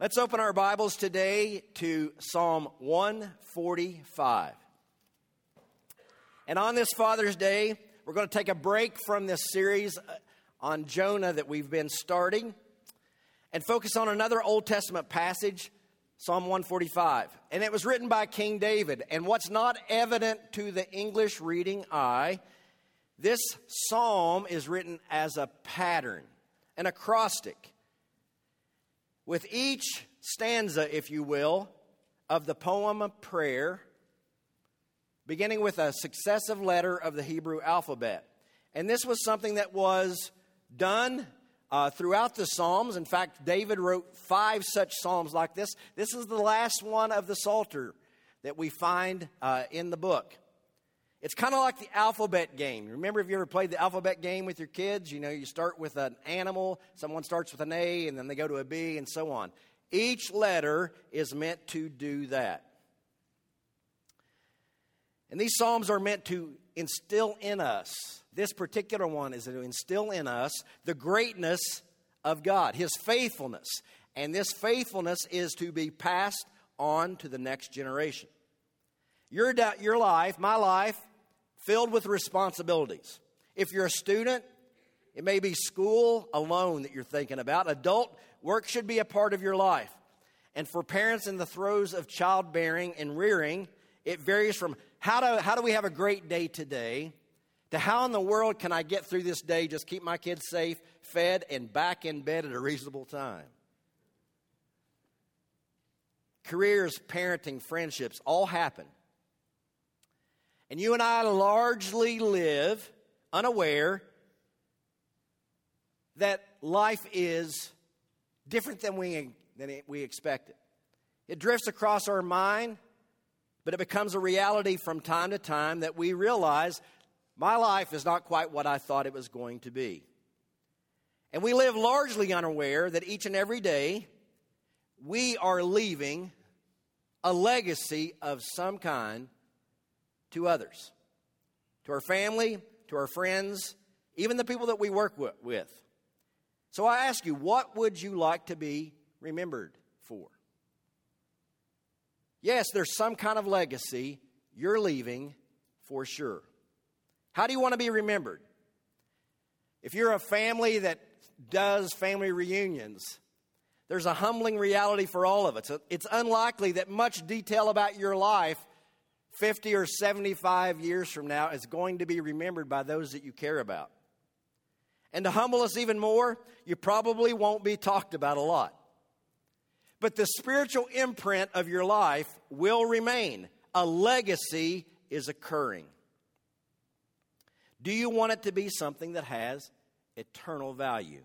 Let's open our Bibles today to Psalm 145. And on this Father's Day, we're going to take a break from this series on Jonah that we've been starting and focus on another Old Testament passage, Psalm 145. And it was written by King David. And what's not evident to the English reading eye, this psalm is written as a pattern, an acrostic, with each stanza, if you will, of the poem of prayer, beginning with a successive letter of the Hebrew alphabet. And this was something that was done throughout the Psalms. In fact, David wrote 5 such Psalms like this. This is the last one of the Psalter that we find in the book. It's kind of like the alphabet game. Remember, if you ever played the alphabet game with your kids, you know, you start with an animal, someone starts with an A, and then they go to a B, and so on. Each letter is meant to do that. And these psalms are meant to instill in us, this particular one is to instill in us the greatness of God, His faithfulness. And this faithfulness is to be passed on to the next generation. Your life, my life, filled with responsibilities. If you're a student, it may be school alone that you're thinking about. Adult work should be a part of your life. And for parents in the throes of childbearing and rearing, it varies from how do we have a great day today to how in the world can I get through this day, just keep my kids safe, fed, and back in bed at a reasonable time. Careers, parenting, friendships all happen. And you and I largely live unaware that life is different than we expected. It drifts across our mind, but it becomes a reality from time to time that we realize my life is not quite what I thought it was going to be. And we live largely unaware that each and every day we are leaving a legacy of some kind to others, to our family, to our friends, even the people that we work with. So I ask you, what would you like to be remembered for? Yes, there's some kind of legacy you're leaving for sure. How do you want to be remembered? If you're a family that does family reunions, there's a humbling reality for all of us. It's unlikely that much detail about your life 50 or 75 years from now is going to be remembered by those that you care about. And to humble us even more, you probably won't be talked about a lot. But the spiritual imprint of your life will remain. A legacy is occurring. Do you want it to be something that has eternal value?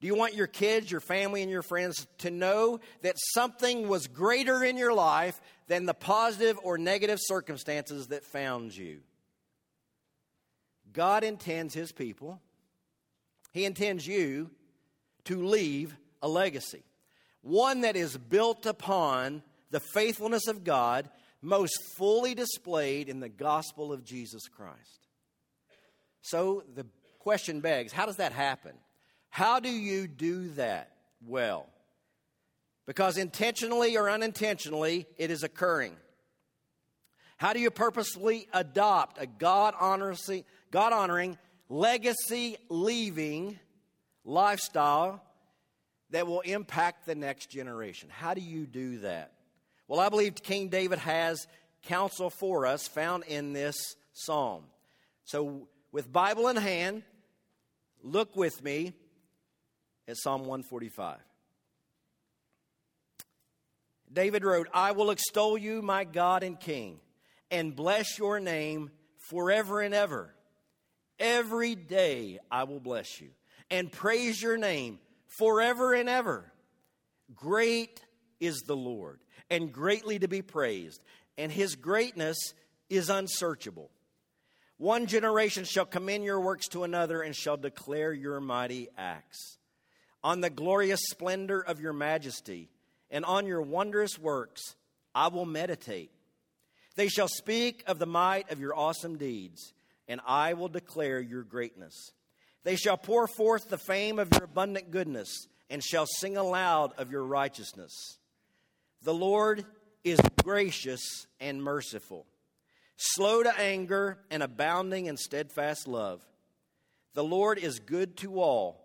Do you want your kids, your family, and your friends to know that something was greater in your life than the positive or negative circumstances that found you? God intends His people, He intends you to leave a legacy, one that is built upon the faithfulness of God, most fully displayed in the gospel of Jesus Christ. So the question begs, how does that happen? How do you do that? Well, because intentionally or unintentionally, it is occurring. How do you purposefully adopt a God-honoring, legacy-leaving lifestyle that will impact the next generation? How do you do that? Well, I believe King David has counsel for us found in this psalm. So with Bible in hand, look with me at Psalm 145. David wrote, I will extol you, my God and King, and bless your name forever and ever. Every day I will bless you and praise your name forever and ever. Great is the Lord, and greatly to be praised, and His greatness is unsearchable. One generation shall commend your works to another and shall declare your mighty acts. On the glorious splendor of your majesty and on your wondrous works, I will meditate. They shall speak of the might of your awesome deeds, and I will declare your greatness. They shall pour forth the fame of your abundant goodness and shall sing aloud of your righteousness. The Lord is gracious and merciful, slow to anger and abounding in steadfast love. The Lord is good to all,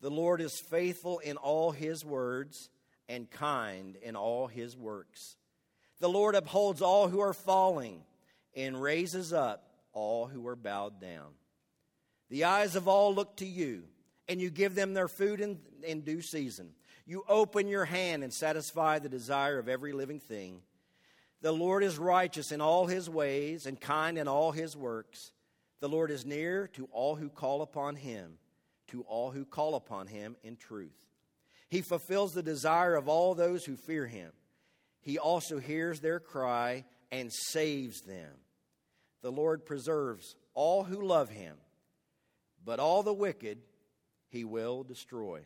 The Lord is faithful in all his words and kind in all his works. The Lord upholds all who are falling and raises up all who are bowed down. The eyes of all look to you, and you give them their food in due season. You open your hand and satisfy the desire of every living thing. The Lord is righteous in all his ways and kind in all his works. The Lord is near to all who call upon him, to all who call upon him in truth. He fulfills the desire of all those who fear him. He also hears their cry and saves them. The Lord preserves all who love him, but all the wicked he will destroy.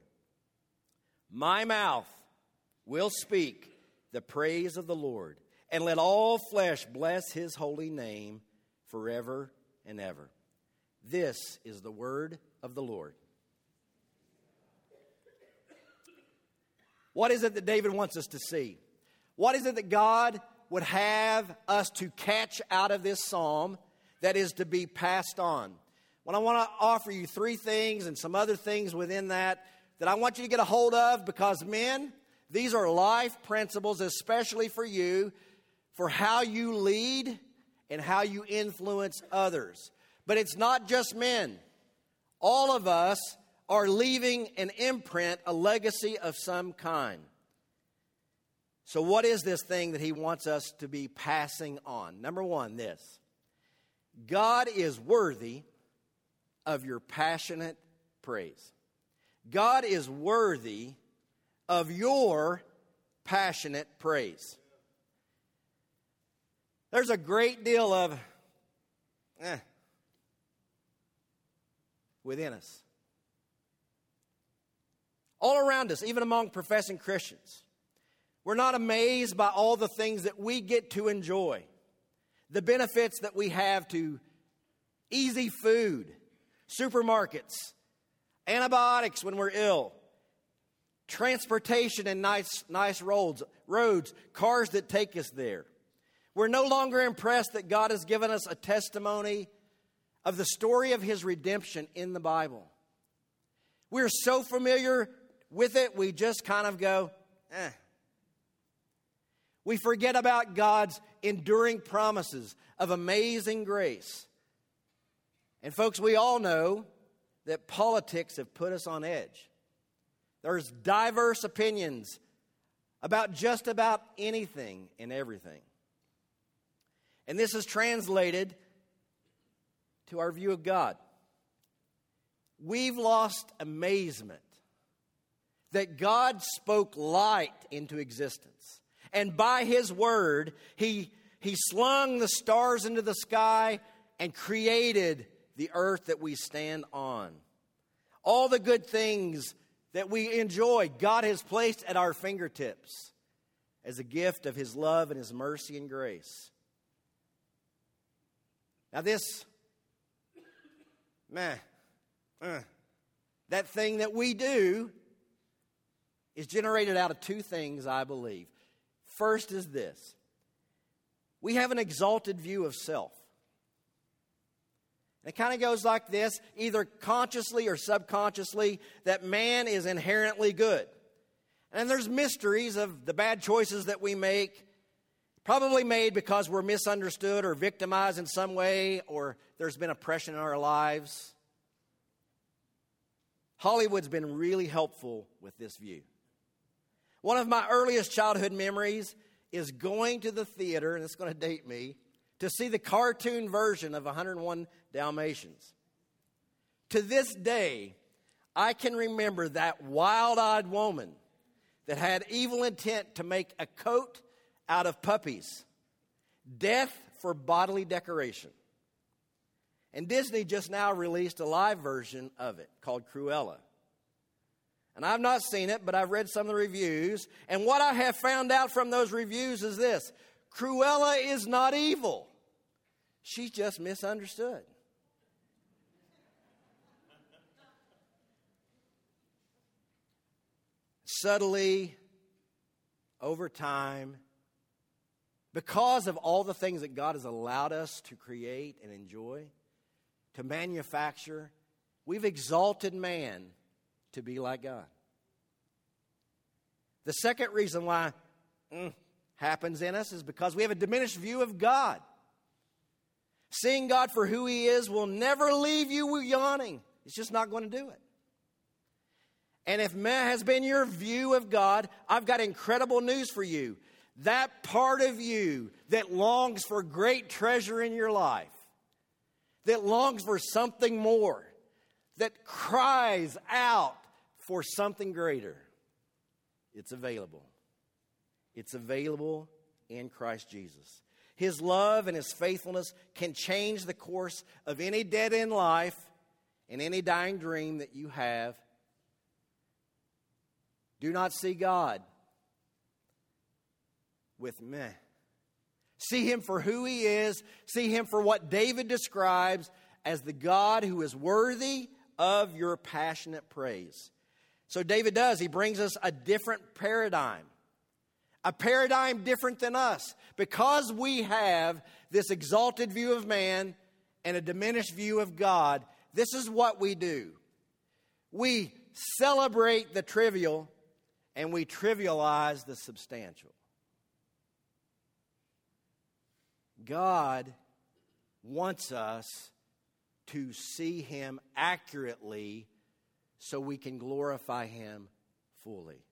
My mouth will speak the praise of the Lord, and let all flesh bless his holy name forever and ever. This is the word of the Lord. What is it that David wants us to see? What is it that God would have us to catch out of this psalm that is to be passed on? Well, I want to offer you three things and some other things within that I want you to get a hold of, because men, these are life principles, especially for you, for how you lead and how you influence others. But it's not just men. All of us are leaving an imprint, a legacy of some kind. So what is this thing that he wants us to be passing on? Number one, this. God is worthy of your passionate praise. God is worthy of your passionate praise. There's a great deal of within us. All around us, even among professing Christians, we're not amazed by all the things that we get to enjoy. The benefits that we have to easy food, supermarkets, antibiotics when we're ill, transportation and nice roads, cars that take us there. We're no longer impressed that God has given us a testimony of the story of his redemption in the Bible. We're so familiar with it, we just kind of go, eh. We forget about God's enduring promises of amazing grace. And folks, we all know that politics have put us on edge. There's diverse opinions about just about anything and everything. And this is translated to our view of God. We've lost amazement that God spoke light into existence. And by his word, he slung the stars into the sky and created the earth that we stand on. All the good things that we enjoy, God has placed at our fingertips as a gift of his love and his mercy and grace. Now this, that thing that we do is generated out of two things, I believe. First is this. We have an exalted view of self. It kind of goes like this, either consciously or subconsciously, that man is inherently good. And there's mysteries of the bad choices that we make, probably made because we're misunderstood or victimized in some way, or there's been oppression in our lives. Hollywood's been really helpful with this view. One of my earliest childhood memories is going to the theater, and it's going to date me, to see the cartoon version of 101 Dalmatians. To this day, I can remember that wild-eyed woman that had evil intent to make a coat out of puppies. Death for bodily decoration. And Disney just now released a live version of it called Cruella. And I've not seen it, but I've read some of the reviews. And what I have found out from those reviews is this. Cruella is not evil. She's just misunderstood. Subtly, over time, because of all the things that God has allowed us to create and enjoy, to manufacture, we've exalted man to be like God. The second reason why happens in us is because we have a diminished view of God. Seeing God for who he is will never leave you yawning. It's just not going to do it. And if man has been your view of God, I've got incredible news for you. That part of you that longs for great treasure in your life, that longs for something more, that cries out for something greater, it's available. It's available in Christ Jesus. His love and his faithfulness can change the course of any dead-end life and any dying dream that you have. Do not see God with meh. See him for who he is. See him for what David describes as the God who is worthy of your passionate praise. So David does. He brings us a different paradigm. A paradigm different than us. Because we have this exalted view of man and a diminished view of God, this is what we do. We celebrate the trivial and we trivialize the substantial. God wants us to see him accurately so we can glorify him fully.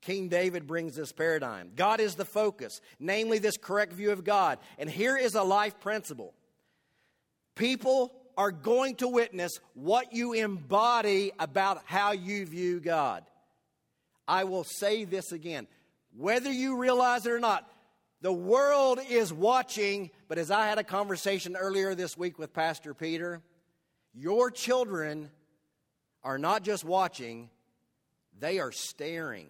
King David brings this paradigm. God is the focus, namely this correct view of God. And here is a life principle. People are going to witness what you embody about how you view God. I will say this again. Whether you realize it or not, the world is watching. But as I had a conversation earlier this week with Pastor Peter, your children are not just watching, they are staring.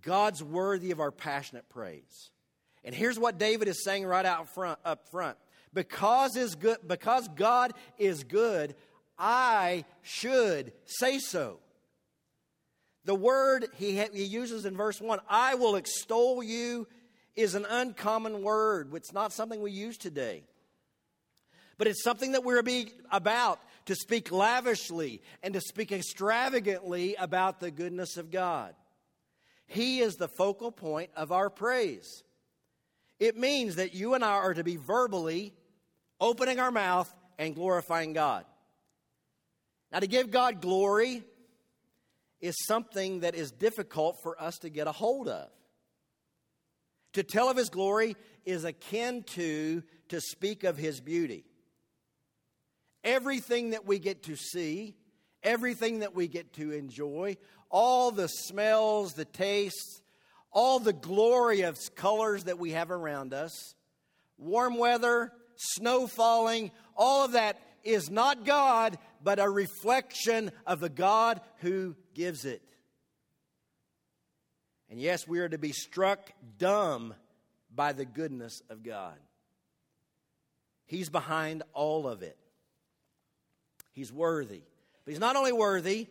God's worthy of our passionate praise. And here's what David is saying right out front, up front. Because God is good, I should say so. The word he uses in verse 1, I will extol you, is an uncommon word. It's not something we use today. But it's something that we're about to speak lavishly and to speak extravagantly about the goodness of God. He is the focal point of our praise. It means that you and I are to be verbally opening our mouth and glorifying God. Now, to give God glory is something that is difficult for us to get a hold of. To tell of his glory is akin to speak of his beauty. Everything that we get to see, everything that we get to enjoy, all the smells, the tastes, all the glory of colors that we have around us, warm weather, snow falling, all of that is not God, but a reflection of the God who gives it. And yes, we are to be struck dumb by the goodness of God. He's behind all of it. He's worthy. But he's not only worthy.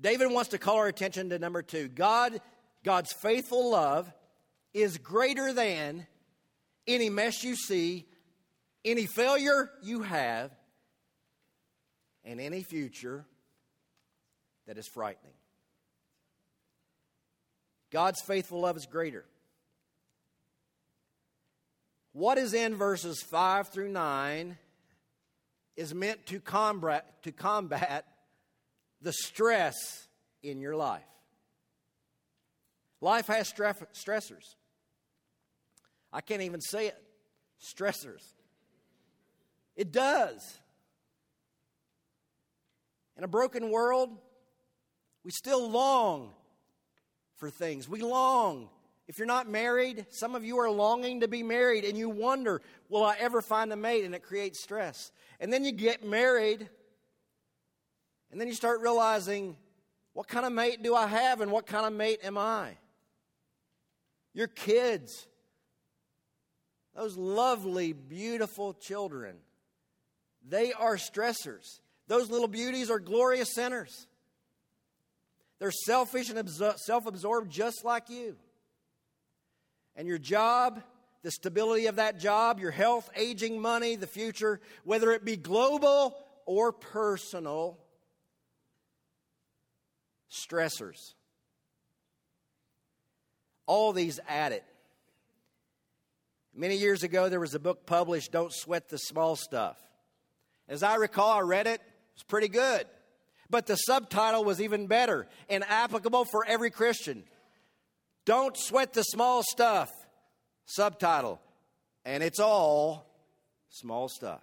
David wants to call our attention to number 2. God's faithful love is greater than any mess you see, any failure you have, and any future that is frightening. God's faithful love is greater. What is in verses 5 through 9 is meant to combat the stress in your life. Life has stressors. I can't even say it. Stressors. It does. In a broken world, we still long for things. We long. If you're not married, some of you are longing to be married and you wonder, will I ever find a mate? And it creates stress. And then you get married and then you start realizing, what kind of mate do I have and what kind of mate am I? Your kids, those lovely, beautiful children, they are stressors. Those little beauties are glorious sinners. They're selfish and self-absorbed just like you. And your job, the stability of that job, your health, aging, money, the future, whether it be global or personal, stressors. All these add it. Many years ago, there was a book published, Don't Sweat the Small Stuff. As I recall, I read it. It was pretty good. But the subtitle was even better and applicable for every Christian. Don't Sweat the Small Stuff. Subtitle. And it's all small stuff.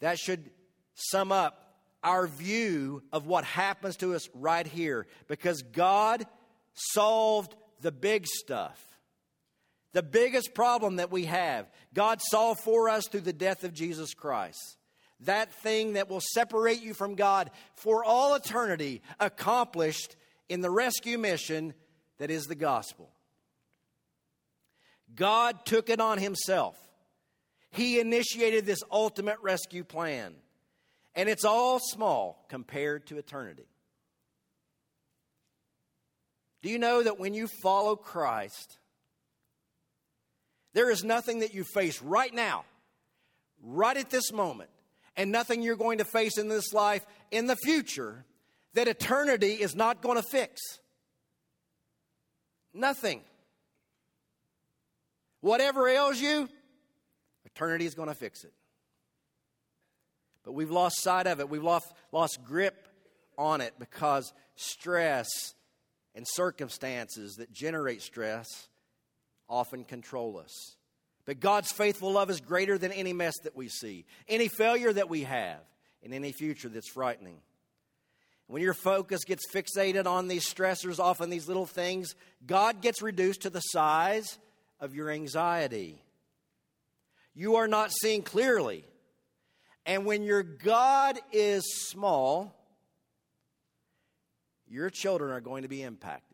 That should sum up our view of what happens to us right here. Because God solved the big stuff. The biggest problem that we have, God solved for us through the death of Jesus Christ. That thing that will separate you from God for all eternity, accomplished in the rescue mission that is the gospel. God took it on himself. He initiated this ultimate rescue plan. And it's all small compared to eternity. Do you know that when you follow Christ, there is nothing that you face right now, right at this moment, and nothing you're going to face in this life in the future that eternity is not going to fix? Nothing. Whatever ails you, eternity is going to fix it. But we've lost sight of it. We've lost grip on it because stress and circumstances that generate stress often control us. But God's faithful love is greater than any mess that we see, any failure that we have, and any future that's frightening. When your focus gets fixated on these stressors, often these little things, God gets reduced to the size of your anxiety. You are not seeing clearly. And when your God is small, your children are going to be impacted.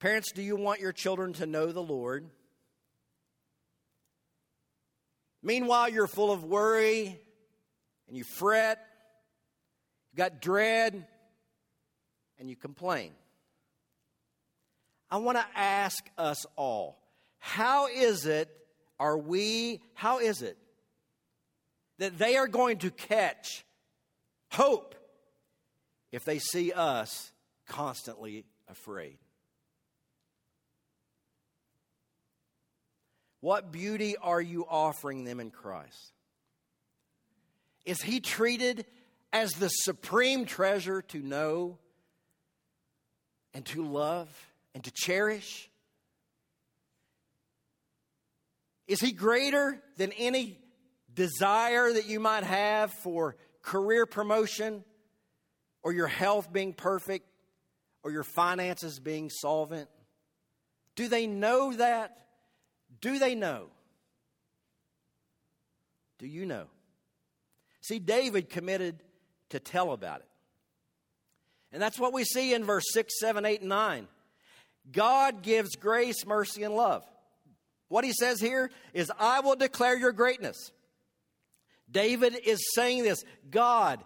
Parents, do you want your children to know the Lord? Meanwhile, you're full of worry and you fret, you got dread, and you complain. I want to ask us all, how is it that they are going to catch hope if they see us constantly afraid? What beauty are you offering them in Christ? Is he treated as the supreme treasure to know and to love and to cherish? Is he greater than any desire that you might have for career promotion or your health being perfect or your finances being solvent? Do they know that? Do they know? Do you know? See, David committed to tell about it. And that's what we see in verse 6, 7, 8, and 9. God gives grace, mercy, and love. What he says here is, I will declare your greatness. David is saying this. God,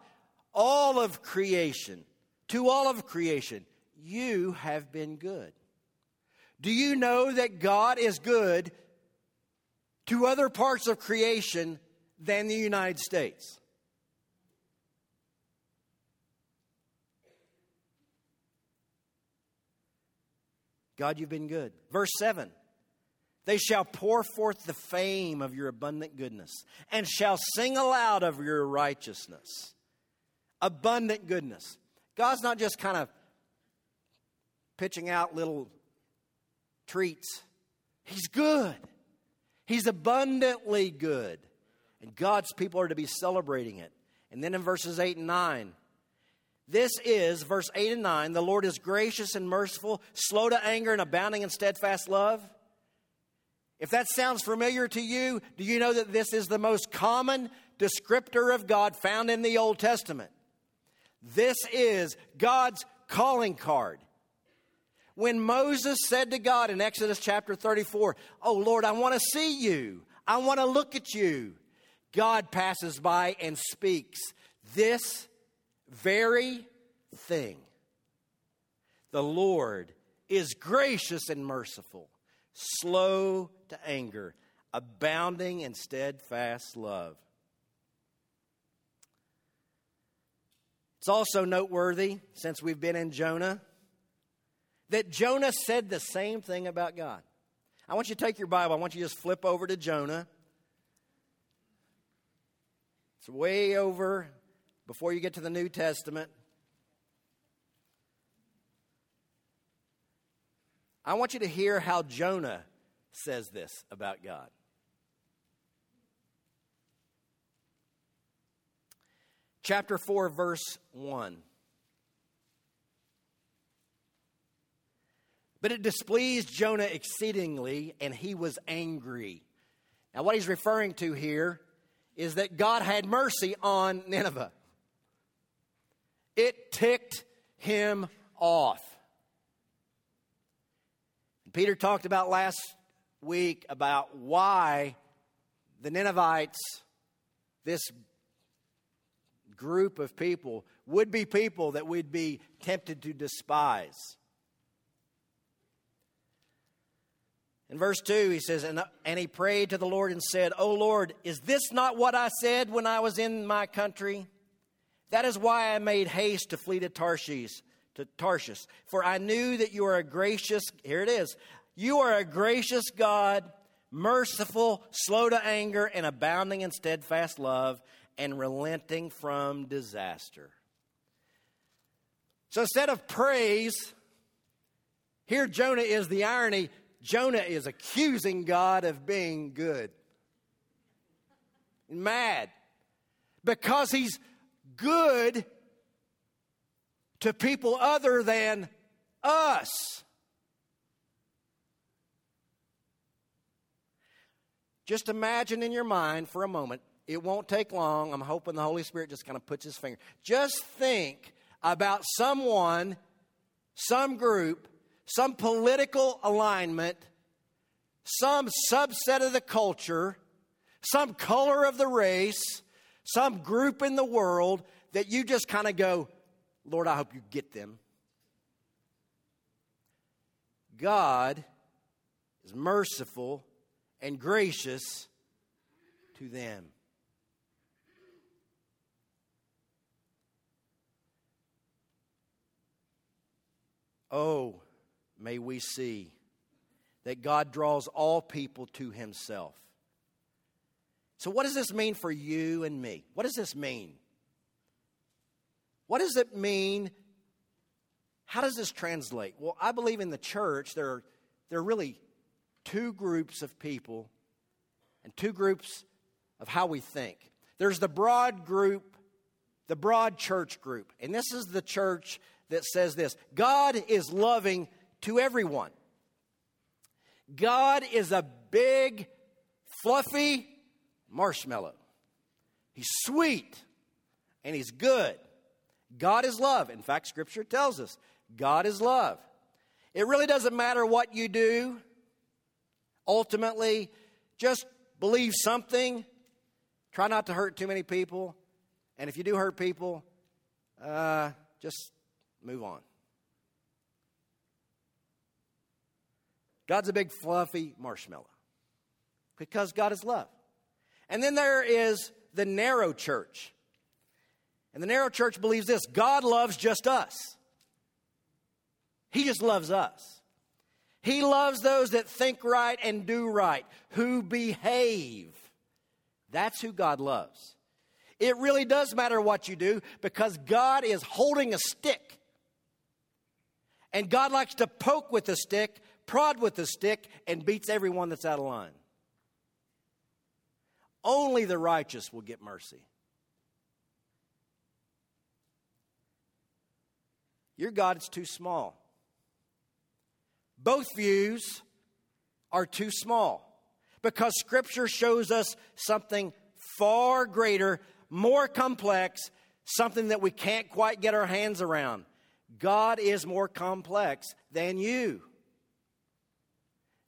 all of creation, to all of creation, you have been good. Do you know that God is good to other parts of creation than the United States? God, you've been good. Verse 7. They shall pour forth the fame of your abundant goodness and shall sing aloud of your righteousness. Abundant goodness. God's not just kind of pitching out little treats. He's good. He's abundantly good. And God's people are to be celebrating it. And then in verses 8 and 9, this is, verse 8 and 9, the Lord is gracious and merciful, slow to anger and abounding in steadfast love. If that sounds familiar to you, do you know that this is the most common descriptor of God found in the Old Testament? This is God's calling card. When Moses said to God in Exodus chapter 34, "Oh Lord, I want to see you. I want to look at you." God passes by and speaks this very thing. The Lord is gracious and merciful, slow to anger, abounding in steadfast love. It's also noteworthy, since we've been in Jonah, that Jonah said the same thing about God. I want you to take your Bible. I want you to just flip over to Jonah. It's way over before you get to the New Testament. I want you to hear how Jonah says this about God. Chapter 4, verse 1. But it displeased Jonah exceedingly, and he was angry. Now, what he's referring to here is that God had mercy on Nineveh. It ticked him off. And Peter talked about last week about why the Ninevites, this group of people, would be people that we'd be tempted to despise. In verse 2, he says, and he prayed to the Lord and said, "O Lord, is this not what I said when I was in my country? That is why I made haste to flee to Tarshish. For I knew that you are a gracious," here it is, "you are a gracious God, merciful, slow to anger, and abounding in steadfast love, and relenting from disaster." So instead of praise, here Jonah is the irony. Jonah is accusing God of being good. Mad. Because he's good to people other than us. Just imagine in your mind for a moment. It won't take long. I'm hoping the Holy Spirit just kind of puts his finger. Just think about someone, some group, some political alignment, some subset of the culture, some color of the race, some group in the world that you just kind of go, "Lord, I hope you get them." God is merciful and gracious to them. Oh, may we see that God draws all people to himself. So what does this mean for you and me? What does this mean? What does it mean? How does this translate? Well, I believe in the church there are really two groups of people and two groups of how we think. There's the broad group, the broad church group. And this is the church that says this: God is loving to everyone. God is a big, fluffy marshmallow. He's sweet and he's good. God is love. In fact, Scripture tells us God is love. It really doesn't matter what you do. Ultimately, just believe something. Try not to hurt too many people. And if you do hurt people, just move on. God's a big fluffy marshmallow because God is love. And then there is the narrow church. And the narrow church believes this: God loves just us. He just loves us. He loves those that think right and do right, who behave. That's who God loves. It really does matter what you do because God is holding a stick. And God likes to poke with a stick, prod with a stick, and beats everyone that's out of line. Only the righteous will get mercy. Your God is too small. Both views are too small, because Scripture shows us something far greater, more complex, something that we can't quite get our hands around. God is more complex than you.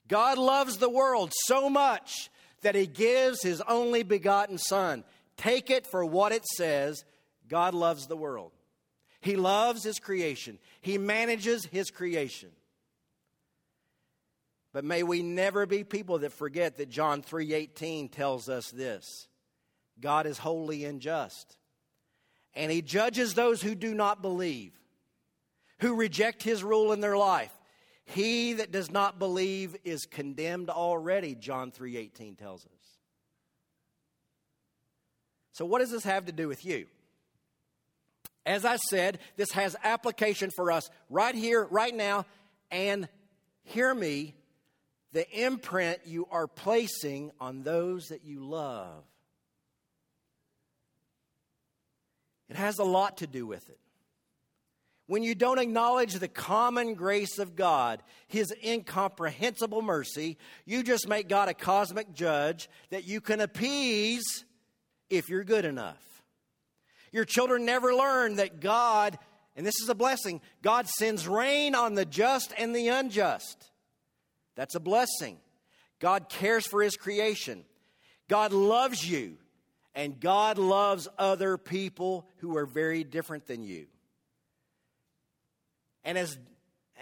God loves the world so much that He gives His only begotten Son. Take it for what it says. God loves the world. He loves His creation. He manages His creation. But may we never be people that forget that John 3:18 tells us this. God is holy and just, and He judges those who do not believe, who reject His rule in their life. He that does not believe is condemned already, John 3:18 tells us. So what does this have to do with you? As I said, this has application for us right here, right now, and hear me, the imprint you are placing on those that you love. It has a lot to do with it. When you don't acknowledge the common grace of God, His incomprehensible mercy, you just make God a cosmic judge that you can appease if you're good enough. Your children never learn that God, and this is a blessing, God sends rain on the just and the unjust. That's a blessing. God cares for His creation. God loves you, and God loves other people who are very different than you. And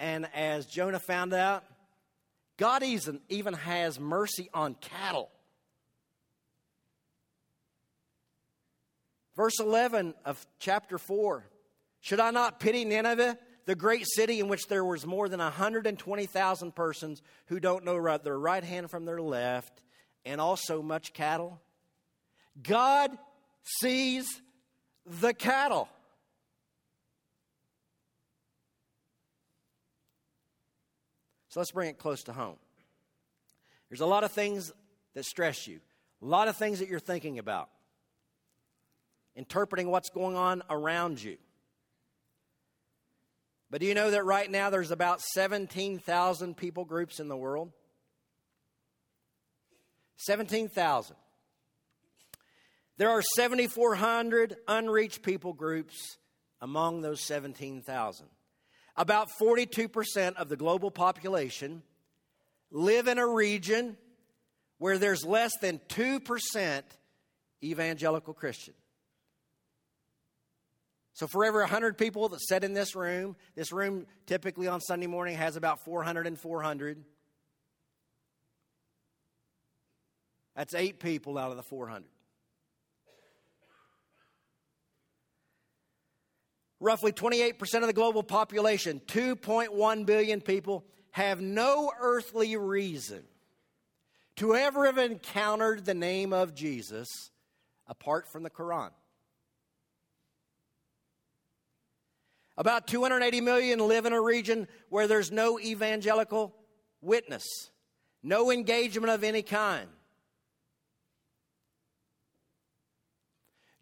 as Jonah found out, God even has mercy on cattle. Verse 11 of chapter 4. Should I not pity Nineveh, the great city in which there was more than 120,000 persons who don't know their right hand from their left, and also much cattle? God sees the cattle. So let's bring it close to home. There's a lot of things that stress you, a lot of things that you're thinking about, interpreting what's going on around you. But do you know that right now there's about 17,000 people groups in the world? 17,000. There are 7,400 unreached people groups among those 17,000. About 42% of the global population live in a region where there's less than 2% evangelical Christian. So for every 100 people that sit in this room typically on Sunday morning has about 400 and 400. That's 8 people out of the 400. Roughly 28% of the global population, 2.1 billion people, have no earthly reason to ever have encountered the name of Jesus apart from the Quran. About 280 million live in a region where there's no evangelical witness, no engagement of any kind.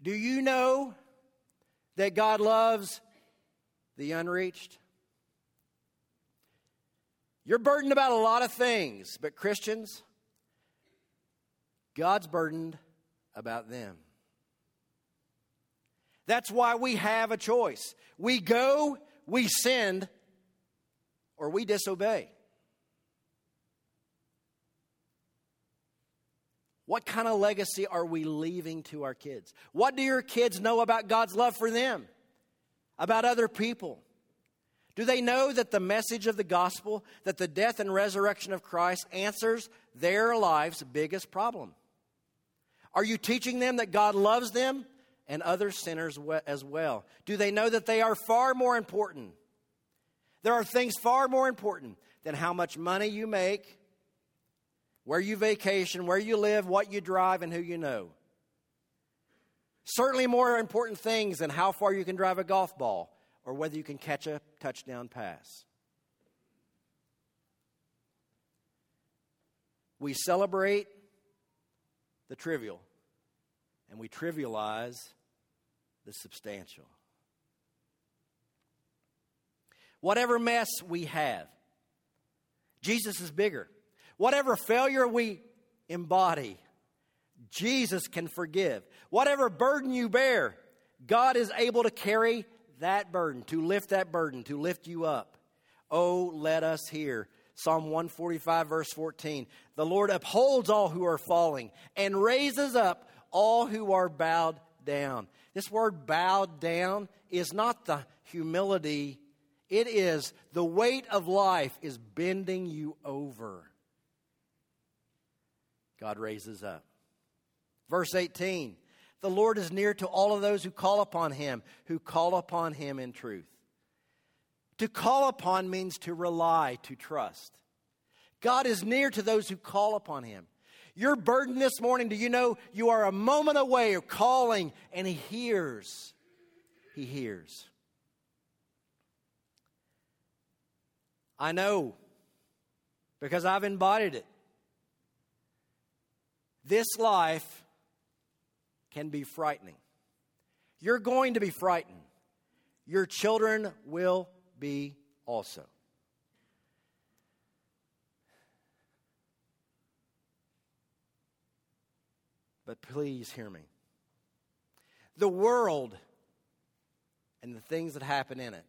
Do you know that God loves the unreached? You're burdened about a lot of things, but Christians, God's burdened about them. That's why we have a choice. We go, we send, or we disobey. What kind of legacy are we leaving to our kids? What do your kids know about God's love for them, about other people? Do they know that the message of the gospel, that the death and resurrection of Christ answers their life's biggest problem? Are you teaching them that God loves them and other sinners as well? Do they know that they are far more important? There are things far more important than how much money you make, where you vacation, where you live, what you drive, and who you know. Certainly more important things than how far you can drive a golf ball or whether you can catch a touchdown pass. We celebrate the trivial, and we trivialize the substantial. Whatever mess we have, Jesus is bigger. Whatever failure we embody, Jesus can forgive. Whatever burden you bear, God is able to carry that burden, to lift that burden, to lift you up. Oh, let us hear Psalm 145, verse 14. The Lord upholds all who are falling and raises up all who are bowed down. This word bowed down is not the humility. It is the weight of life is bending you over. God raises up. Verse 18, the Lord is near to all of those who call upon him in truth. To call upon means to rely, to trust. God is near to those who call upon him. Your burden this morning, do you know you are a moment away of calling, and he hears. He hears. I know, because I've embodied it. This life can be frightening. You're going to be frightened. Your children will be also. But please hear me. The world and the things that happen in it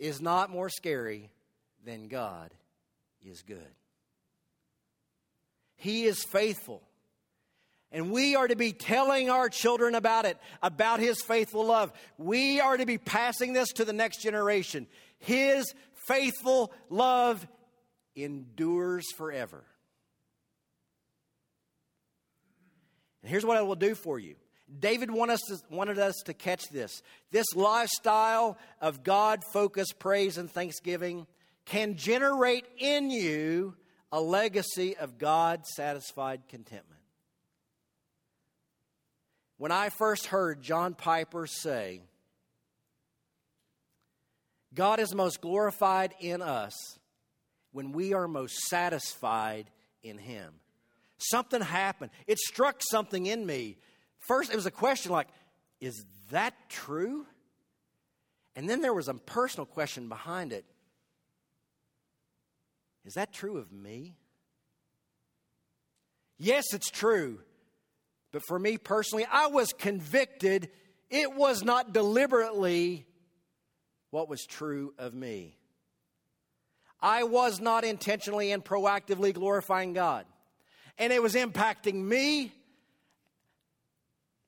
is not more scary than God is good. He is faithful. And we are to be telling our children about it, about his faithful love. We are to be passing this to the next generation. His faithful love endures forever. And here's what I will do for you. David wanted us to catch this. This lifestyle of God-focused praise and thanksgiving can generate in you a legacy of God-satisfied contentment. When I first heard John Piper say, God is most glorified in us when we are most satisfied in him. Something happened. It struck something in me. First, it was a question like, is that true? And then there was a personal question behind it. Is that true of me? Yes, it's true. But for me personally, I was convicted it was not deliberately what was true of me. I was not intentionally and proactively glorifying God. And it was impacting me.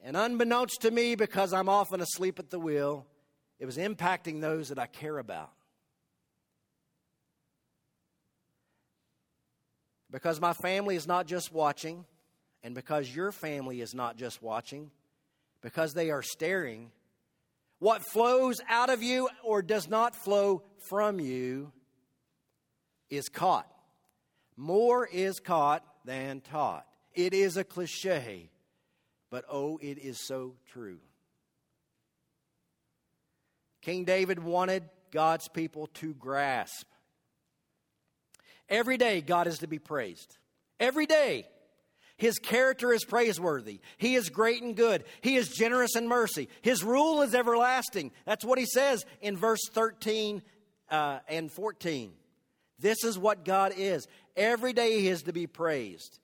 And unbeknownst to me, because I'm often asleep at the wheel, it was impacting those that I care about. Because my family is not just watching, and because your family is not just watching, because they are staring, what flows out of you or does not flow from you is caught. More is caught than taught. It is a cliche, but oh, it is so true. King David wanted God's people to grasp. Every day God is to be praised. Every day. His character is praiseworthy. He is great and good. He is generous in mercy. His rule is everlasting. That's what he says in verse 13 and 14. This is what God is. Every day he is to be praised.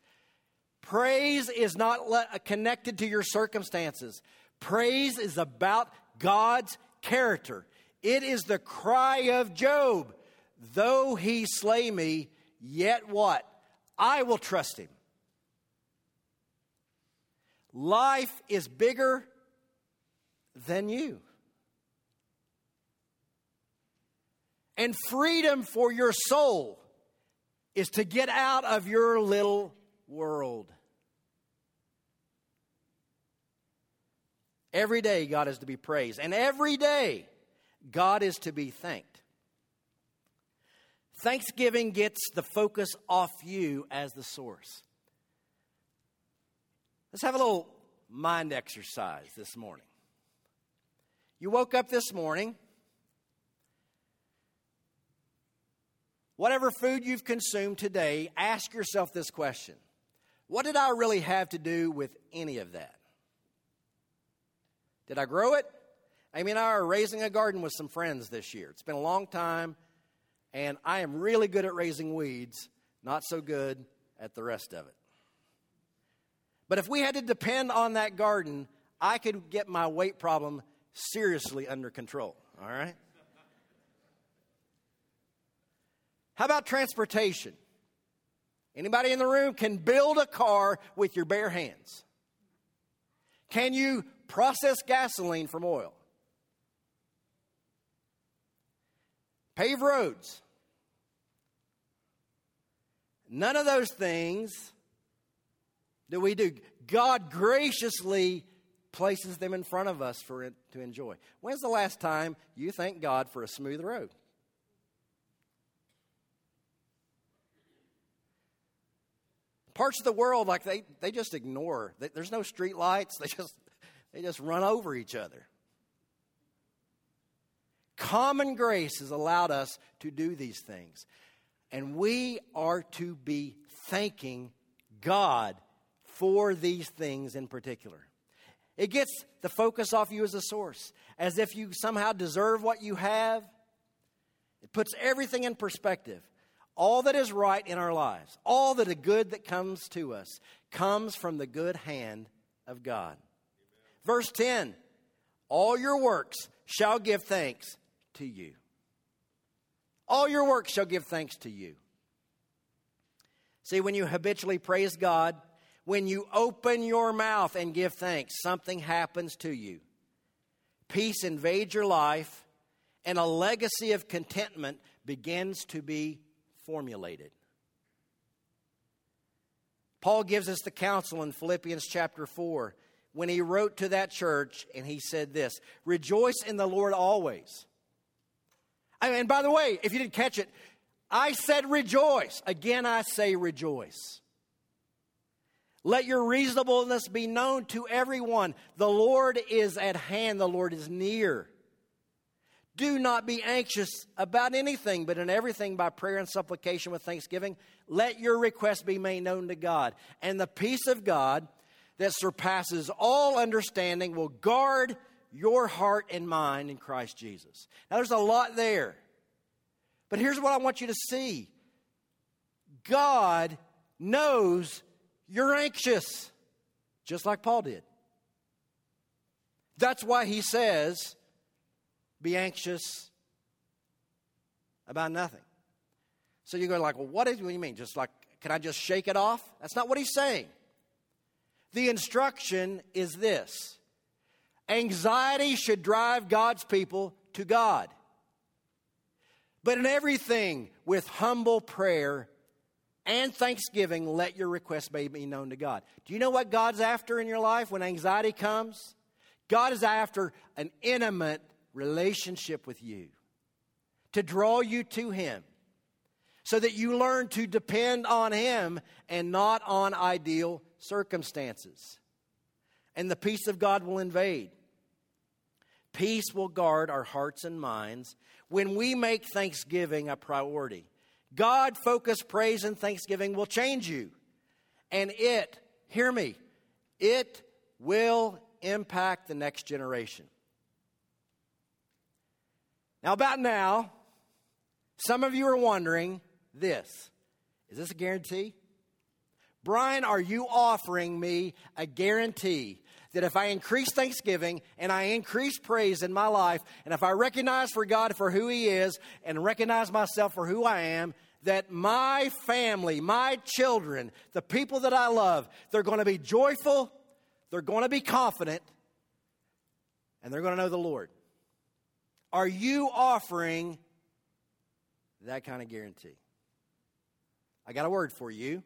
Praise is not connected to your circumstances. Praise is about God's character. It is the cry of Job. Though he slay me, yet what? I will trust him. Life is bigger than you. And freedom for your soul is to get out of your little world. Every day God is to be praised. And every day God is to be thanked. Thanksgiving gets the focus off you as the source. Let's have a little mind exercise this morning. You woke up this morning Whatever food you've consumed today, ask yourself this question. What did I really have to do with any of that? Did I grow it? Amy and I are raising a garden with some friends this year. It's been a long time, and I am really good at raising weeds, not so good at the rest of it. But if we had to depend on that garden, I could get my weight problem seriously under control, all right? How about transportation? Anybody in the room can build a car with your bare hands? Can you process gasoline from oil? Pave roads. None of those things do we do. God graciously places them in front of us for it to enjoy. When's the last time you thanked God for a smooth road? Parts of the world, like they just ignore. There's no street lights. They just run over each other. Common grace has allowed us to do these things. And we are to be thanking God for these things in particular. It gets the focus off you as a source, as if you somehow deserve what you have. It puts everything in perspective. All that is right in our lives, all that the good that comes to us, comes from the good hand of God. Amen. Verse 10, all your works shall give thanks to you. All your works shall give thanks to you. See, when you habitually praise God, when you open your mouth and give thanks, something happens to you. Peace invades your life, and a legacy of contentment begins to be formulated. Paul gives us the counsel in Philippians chapter 4 when he wrote to that church, and he said this, rejoice in the Lord always. And by the way, if you didn't catch it, I said rejoice. Again, I say rejoice. Let your reasonableness be known to everyone. The Lord is at hand. The Lord is near. Do not be anxious about anything, but in everything by prayer and supplication with thanksgiving, let your requests be made known to God. And the peace of God that surpasses all understanding will guard your heart and mind in Christ Jesus. Now, there's a lot there. But here's what I want you to see. God knows you're anxious, just like Paul did. That's why he says, be anxious about nothing. So you go like, well, what do you mean? Just like, can I just shake it off? That's not what he's saying. The instruction is this. Anxiety should drive God's people to God. But in everything, with humble prayer and thanksgiving, let your requests be known to God. Do you know what God's after in your life when anxiety comes? God is after an intimate relationship with you, to draw you to Him, so that you learn to depend on Him and not on ideal circumstances. And the peace of God will invade. Peace will guard our hearts and minds when we make thanksgiving a priority. God-focused praise and thanksgiving will change you. And it, hear me, it will impact the next generation. Now, about now, some of you are wondering this. Is this a guarantee? Brian, are you offering me a guarantee that if I increase thanksgiving and I increase praise in my life, and if I recognize for God for who He is and recognize myself for who I am, that my family, my children, the people that I love, they're going to be joyful, they're going to be confident, and they're going to know the Lord? Are you offering that kind of guarantee? I got a word for you.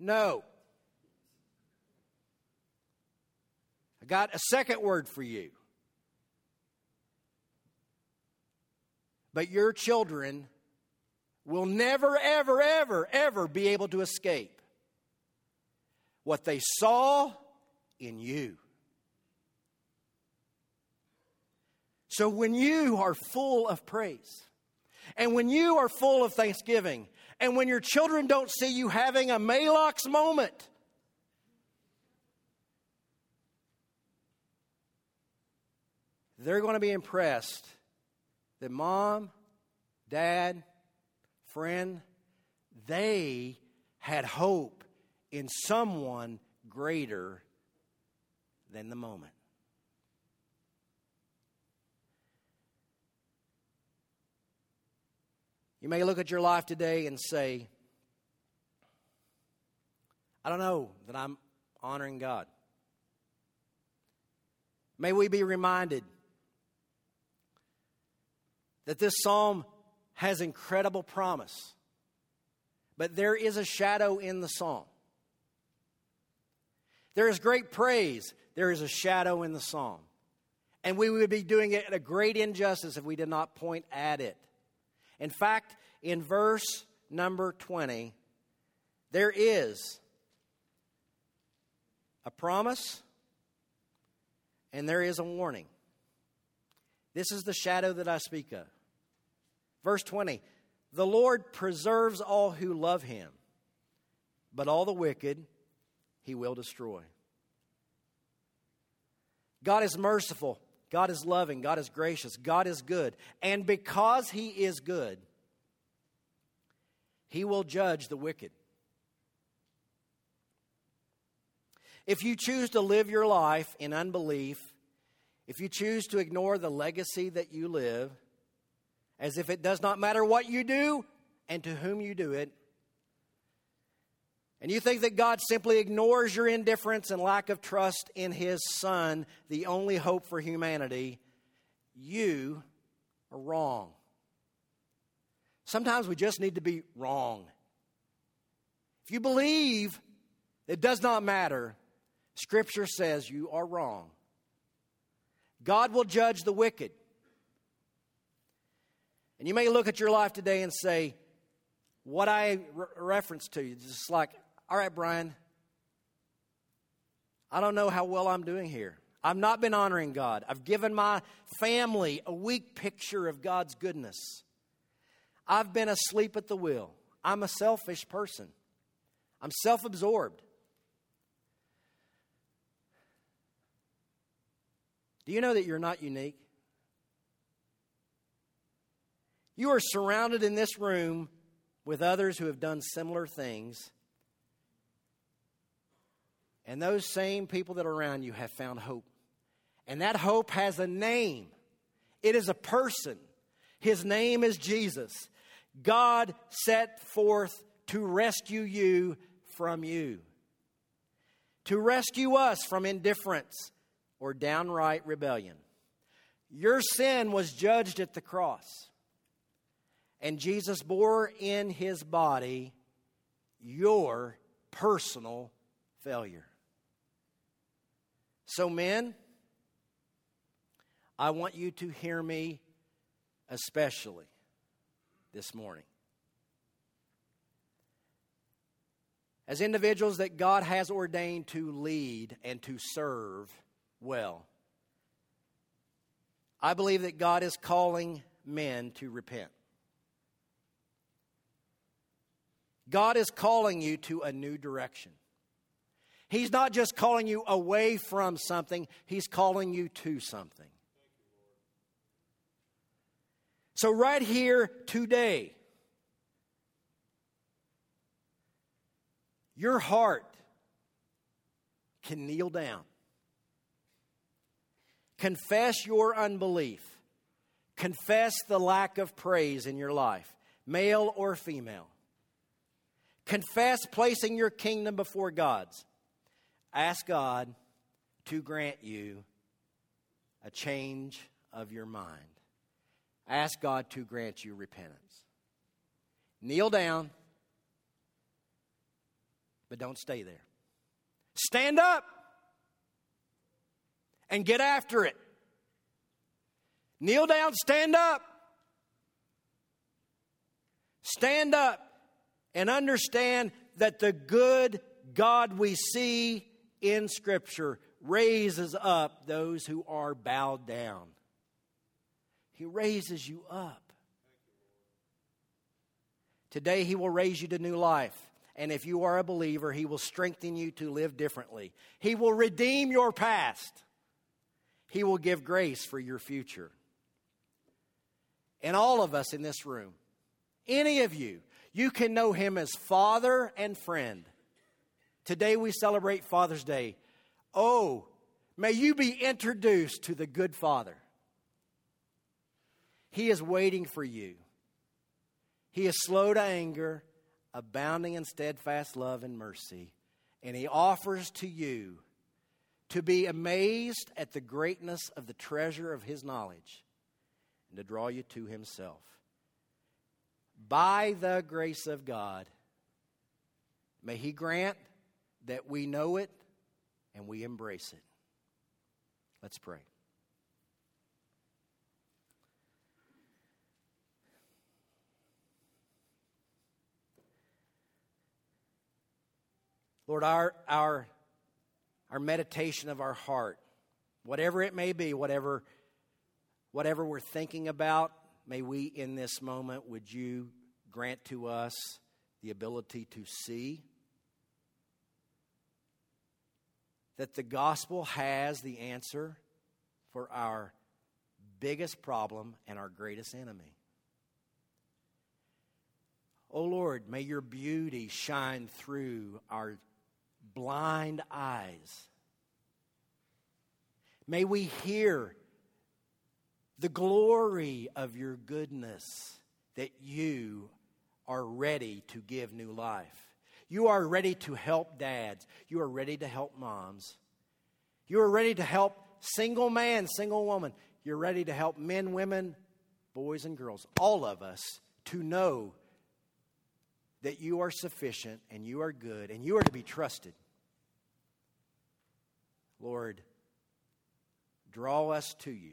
No. I got a second word for you. But your children will never, ever, ever, ever be able to escape what they saw in you. So when you are full of praise, And when you are full of thanksgiving, and when your children don't see you having a Maalox moment, they're going to be impressed that mom, dad, friend, they had hope in someone greater than the moment. You may look at your life today and say, I don't know that I'm honoring God. May we be reminded that this psalm has incredible promise, but there is a shadow in the psalm. There is great praise. There is a shadow in the psalm. And we would be doing it a great injustice if we did not point at it. In fact, in verse number 20, there is a promise and there is a warning. This is the shadow that I speak of. Verse 20, the Lord preserves all who love him, but all the wicked he will destroy. God is merciful. God is loving, God is gracious, God is good. And because he is good, he will judge the wicked. If you choose to live your life in unbelief, if you choose to ignore the legacy that you live, as if it does not matter what you do and to whom you do it, and you think that God simply ignores your indifference and lack of trust in his Son, the only hope for humanity, you are wrong. Sometimes we just need to be wrong. If you believe it does not matter, Scripture says you are wrong. God will judge the wicked. And you may look at your life today and say, what I reference to you, just like, all right, Brian, I don't know how well I'm doing here. I've not been honoring God. I've given my family a weak picture of God's goodness. I've been asleep at the wheel. I'm a selfish person. I'm self-absorbed. Do you know that you're not unique? You are surrounded in this room with others who have done similar things. And those same people that are around you have found hope. And that hope has a name. It is a person. His name is Jesus. God set forth to rescue you from you. To rescue us from indifference or downright rebellion. Your sin was judged at the cross. And Jesus bore in his body your personal failure. So men, I want you to hear me especially this morning. As individuals that God has ordained to lead and to serve well, I believe that God is calling men to repent. God is calling you to a new direction. He's not just calling you away from something. He's calling you to something. So right here today, your heart can kneel down. Confess your unbelief. Confess the lack of praise in your life, male or female. Confess placing your kingdom before God's. Ask God to grant you a change of your mind. Ask God to grant you repentance. Kneel down, but don't stay there. Stand up and get after it. Kneel down, stand up. Stand up. And understand that the good God we see in Scripture raises up those who are bowed down. He raises you up. Today he will raise you to new life. And if you are a believer, he will strengthen you to live differently. He will redeem your past. He will give grace for your future. And all of us in this room, any of you, you can know him as Father and friend. Today we celebrate Father's Day. Oh, may you be introduced to the good Father. He is waiting for you. He is slow to anger, abounding in steadfast love and mercy. And he offers to you to be amazed at the greatness of the treasure of his knowledge and to draw you to himself. By the grace of God, may he grant that we know it and we embrace it. Let's pray. Lord, our meditation of our heart, whatever it may be, whatever we're thinking about, may we in this moment, would you grant to us the ability to see that the gospel has the answer for our biggest problem and our greatest enemy. Oh Lord, may your beauty shine through our blind eyes. May we hear the glory of your goodness, that you are ready to give new life. You are ready to help dads. You are ready to help moms. You are ready to help single man, single woman. You're ready to help men, women, boys, and girls, all of us, to know that you are sufficient and you are good and you are to be trusted. Lord, draw us to you.